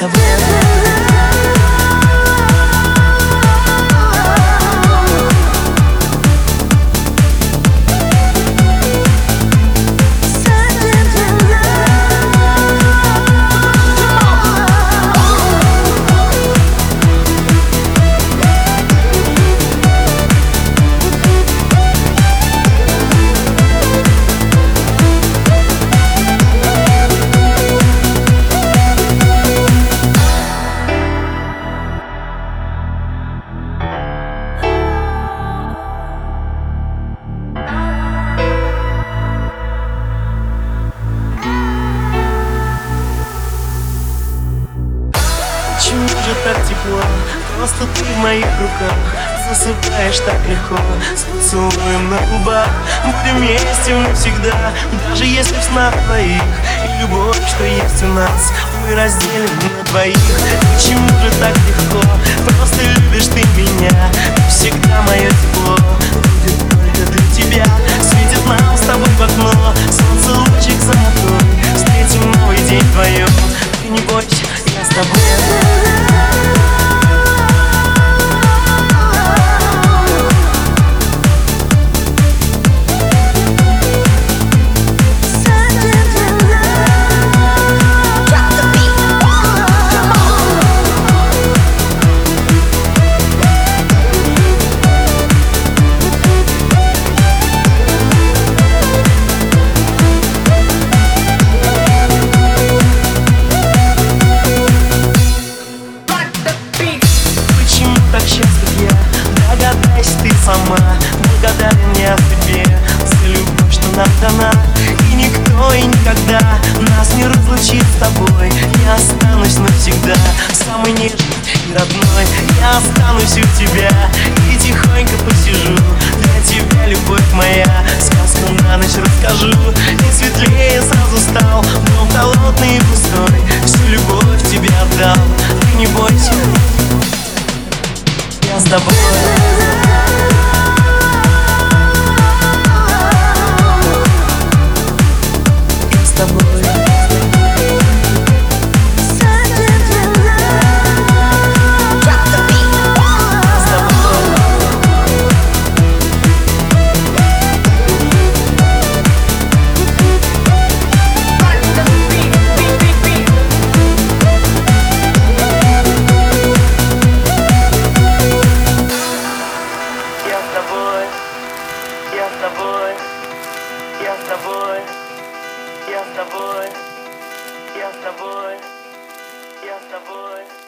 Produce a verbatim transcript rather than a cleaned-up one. тобой. Почему же так тепло? Просто ты в моих руках, засыпаешь так легко, с поцелуем на губах. Будем вместе навсегда, даже если в снах твоих. И любовь, что есть у нас, мы разделим на двоих. Почему же так легко? Просто любишь ты меня, и всегда мое тепло будет только для тебя. Светит нам с тобой в окно солнце лучик золотой. Встретим новый день вдвоем, ты не бойся, я с тобой. Благодарен я тебе за любовь, что нам дана. И никто и никогда нас не разлучит с тобой. Я останусь навсегда самый нежный и родной. Я останусь у тебя и тихонько посижу. Для тебя, любовь моя, сказку на ночь расскажу. И светлее сразу стал, дом холодный и пустой. Всю любовь тебе отдал, ты не бойся, я с тобой. Я с тобой, я с тобой, я с тобой.